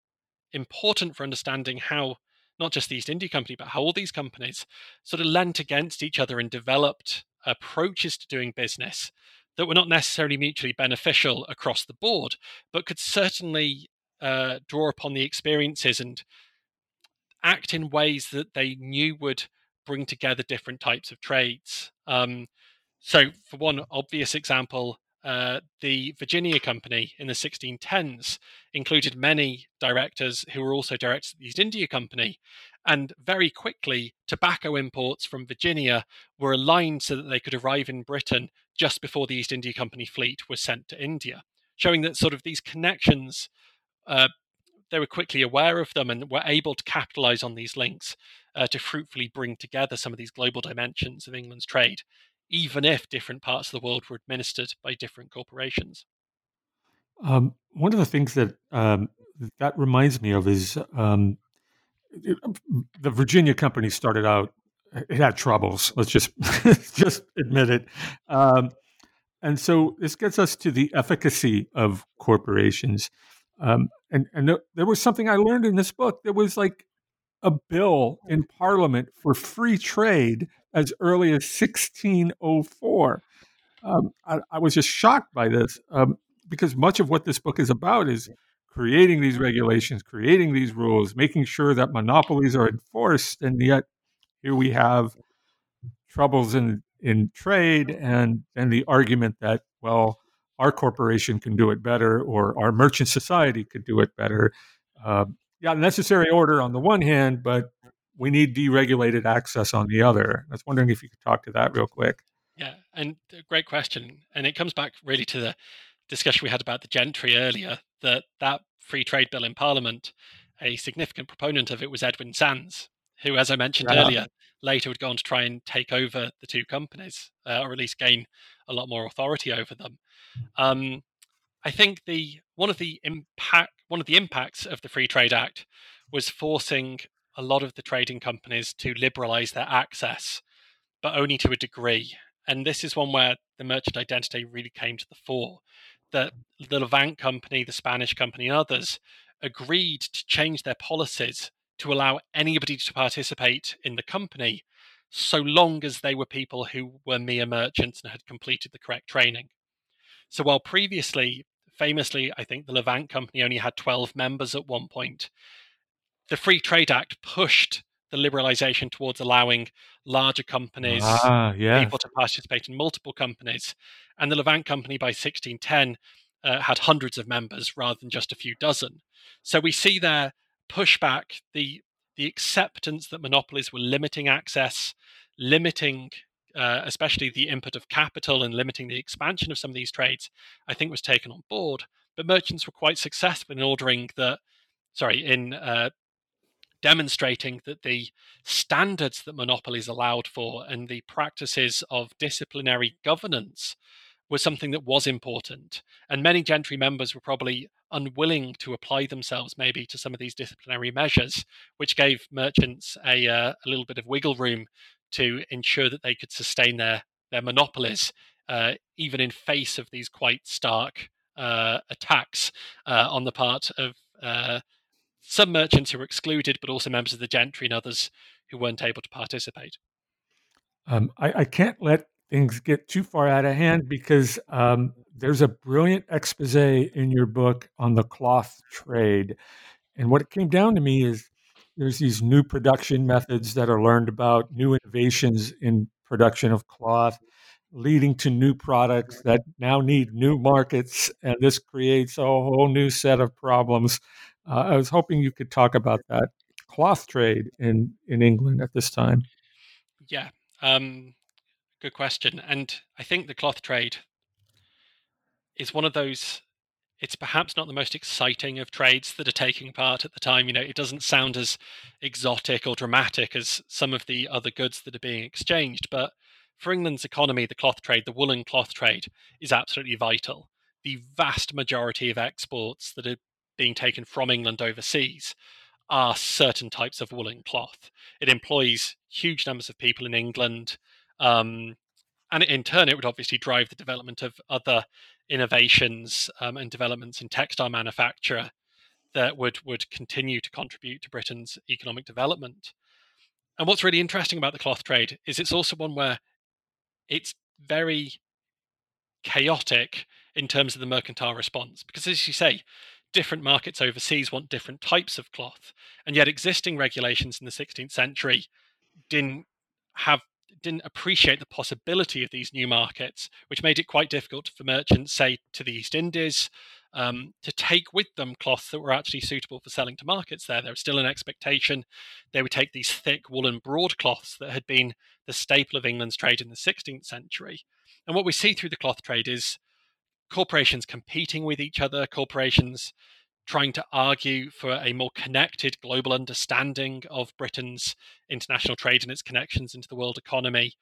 important for understanding how not just the East India Company, but how all these companies sort of lent against each other and developed approaches to doing business that were not necessarily mutually beneficial across the board, but could certainly uh, draw upon the experiences and act in ways that they knew would bring together different types of trades. Um, so for one obvious example, uh, the Virginia Company in the sixteen tens included many directors who were also directors of the East India Company. And very quickly, tobacco imports from Virginia were aligned so that they could arrive in Britain just before the East India Company fleet was sent to India, showing that sort of these connections uh, they were quickly aware of them and were able to capitalize on these links uh, to fruitfully bring together some of these global dimensions of England's trade, even if different parts of the world were administered by different corporations. Um, one of the things that um, that reminds me of is um, the Virginia Company started out, it had troubles. Let's just, just admit it. Um, and so this gets us to the efficacy of corporations. Um, and, and there was something I learned in this book. There was like a bill in Parliament for free trade as early as sixteen oh four. Um, I, I was just shocked by this um, because much of what this book is about is creating these regulations, creating these rules, making sure that monopolies are enforced. And yet here we have troubles in, in trade and, and the argument that, well, our corporation can do it better, or our merchant society could do it better. Uh, yeah, necessary order on the one hand, but we need deregulated access on the other. I was wondering if you could talk to that real quick. Yeah, and great question. And it comes back really to the discussion we had about the gentry earlier, that that free trade bill in Parliament, a significant proponent of it was Edwin Sands, who, as I mentioned yeah. earlier, later would go on to try and take over the two companies, uh, or at least gain a lot more authority over them. Um, I think the one of the impact one of the impacts of the Free Trade Act was forcing a lot of the trading companies to liberalize their access, but only to a degree. And this is one where the merchant identity really came to the fore. That the Levant Company, the Spanish Company, and others agreed to change their policies to allow anybody to participate in the company, so long as they were people who were mere merchants and had completed the correct training. So while previously, famously, I think the Levant Company only had twelve members at one point, the Free Trade Act pushed the liberalization towards allowing larger companies, ah, yeah. people to participate in multiple companies. And the Levant Company by sixteen ten uh, had hundreds of members rather than just a few dozen. So we see there pushback, the the acceptance that monopolies were limiting access, limiting uh, especially the input of capital and limiting the expansion of some of these trades, I think was taken on board. But merchants were quite successful in ordering that, sorry, in uh, demonstrating that the standards that monopolies allowed for and the practices of disciplinary governance was something that was important. And many gentry members were probably unwilling to apply themselves maybe to some of these disciplinary measures, which gave merchants a, uh, a little bit of wiggle room to ensure that they could sustain their, their monopolies, uh, even in face of these quite stark uh, attacks uh, on the part of uh, some merchants who were excluded, but also members of the gentry and others who weren't able to participate. Um, I, I can't let things get too far out of hand because um, there's a brilliant expose in your book on the cloth trade. And what it came down to me is there's these new production methods that are learned about, new innovations in production of cloth. leading to new products that now need new markets, and this creates a whole new set of problems. Uh, I was hoping you could talk about that cloth trade in, in England at this time. Yeah, um, good question. And I think the cloth trade is one of those, it's perhaps not the most exciting of trades that are taking part at the time. You know, it doesn't sound as exotic or dramatic as some of the other goods that are being exchanged. But for England's economy, the cloth trade, the woolen cloth trade, is absolutely vital. The vast majority of exports that are being taken from England overseas are certain types of woolen cloth. It employs huge numbers of people in England. Um, and in turn, it would obviously drive the development of other innovations um, and developments in textile manufacture that would, would continue to contribute to Britain's economic development. And what's really interesting about the cloth trade is it's also one where it's very chaotic in terms of the mercantile response, because as you say, different markets overseas want different types of cloth, and yet existing regulations in the sixteenth century didn't have didn't appreciate the possibility of these new markets, which made it quite difficult for merchants, say, to the East Indies, um, to take with them cloths that were actually suitable for selling to markets there. There was still an expectation they would take these thick woolen broadcloths that had been the staple of England's trade in the sixteenth century. And what we see through the cloth trade is corporations competing with each other, corporations trying to argue for a more connected global understanding of Britain's international trade and its connections into the world economy.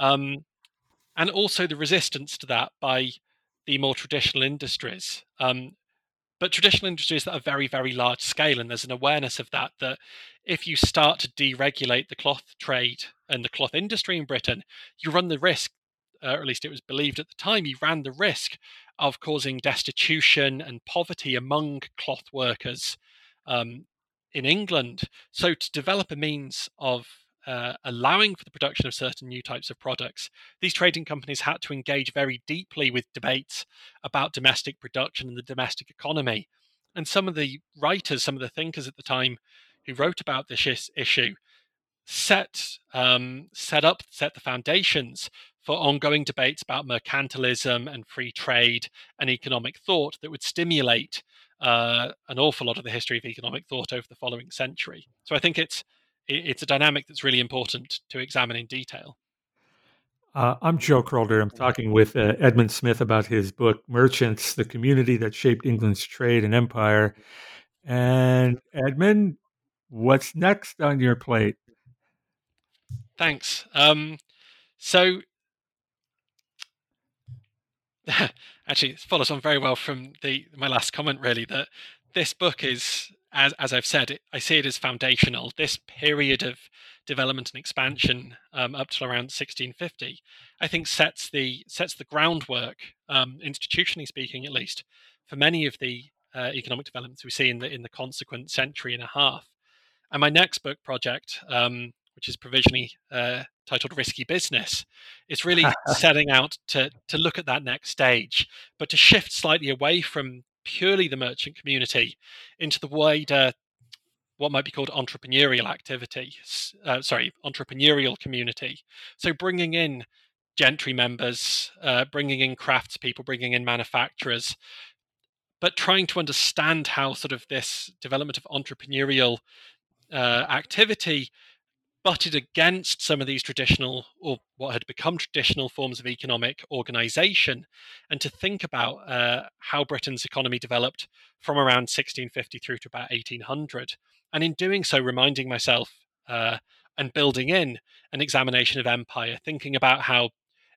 Um, and also the resistance to that by the more traditional industries. Um, but traditional industries that are very, very large scale. And there's an awareness of that, that if you start to deregulate the cloth trade and the cloth industry in Britain, you run the risk, uh, or at least it was believed at the time, you ran the risk of causing destitution and poverty among cloth workers um, in England. So to develop a means of uh, allowing for the production of certain new types of products, these trading companies had to engage very deeply with debates about domestic production and the domestic economy. And some of the writers, some of the thinkers at the time who wrote about this is- issue set um, set up, set the foundations for ongoing debates about mercantilism and free trade and economic thought that would stimulate uh, an awful lot of the history of economic thought over the following century. So I think it's it's a dynamic that's really important to examine in detail. Uh, I'm Joe Crowder. I'm talking with uh, Edmund Smith about his book, Merchants, the Community That Shaped England's Trade and Empire. And Edmund, what's next on your plate? Thanks. Um, so... Actually, it follows on very well from the my last comment, really, that this book is, as as I've said, it, I see it as foundational. This period of development and expansion um, up till around sixteen fifty, I think sets the sets the groundwork, um, institutionally speaking at least, for many of the uh, economic developments we see in the in the consequent century and a half. And my next book project, um, which is provisionally uh, titled Risky Business, is really setting out to, to look at that next stage, but to shift slightly away from purely the merchant community into the wider, what might be called entrepreneurial activity, uh, sorry, entrepreneurial community. So bringing in gentry members, uh, bringing in craftspeople, bringing in manufacturers, but trying to understand how sort of this development of entrepreneurial uh, activity butted against some of these traditional or what had become traditional forms of economic organization, and to think about uh, how Britain's economy developed from around sixteen fifty through to about eighteen hundred. And in doing so, reminding myself uh, and building in an examination of empire, thinking about how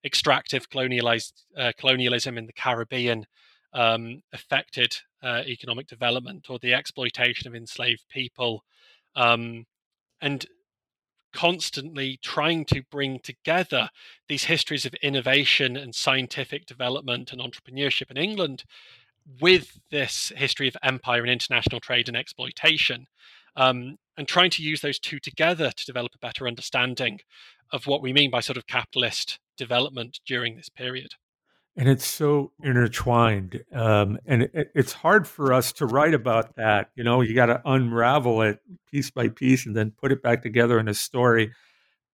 extractive colonialized, uh, colonialism in the Caribbean um, affected uh, economic development, or the exploitation of enslaved people, um, and constantly trying to bring together these histories of innovation and scientific development and entrepreneurship in England with this history of empire and international trade and exploitation, um, and trying to use those two together to develop a better understanding of what we mean by sort of capitalist development during this period. And it's so intertwined, um, and it, it's hard for us to write about that. You know, you got to unravel it piece by piece and then put it back together in a story.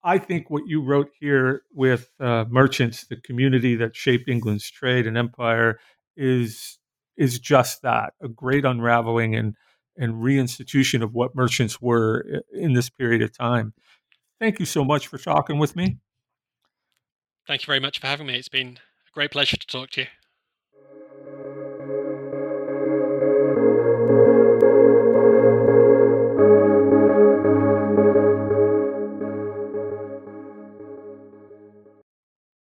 I think what you wrote here with uh, Merchants, the community that shaped England's trade and empire, is is just that, a great unraveling and and reinstitution of what merchants were in this period of time. Thank you so much for talking with me. Thank you very much for having me. It's been a great pleasure to talk to you.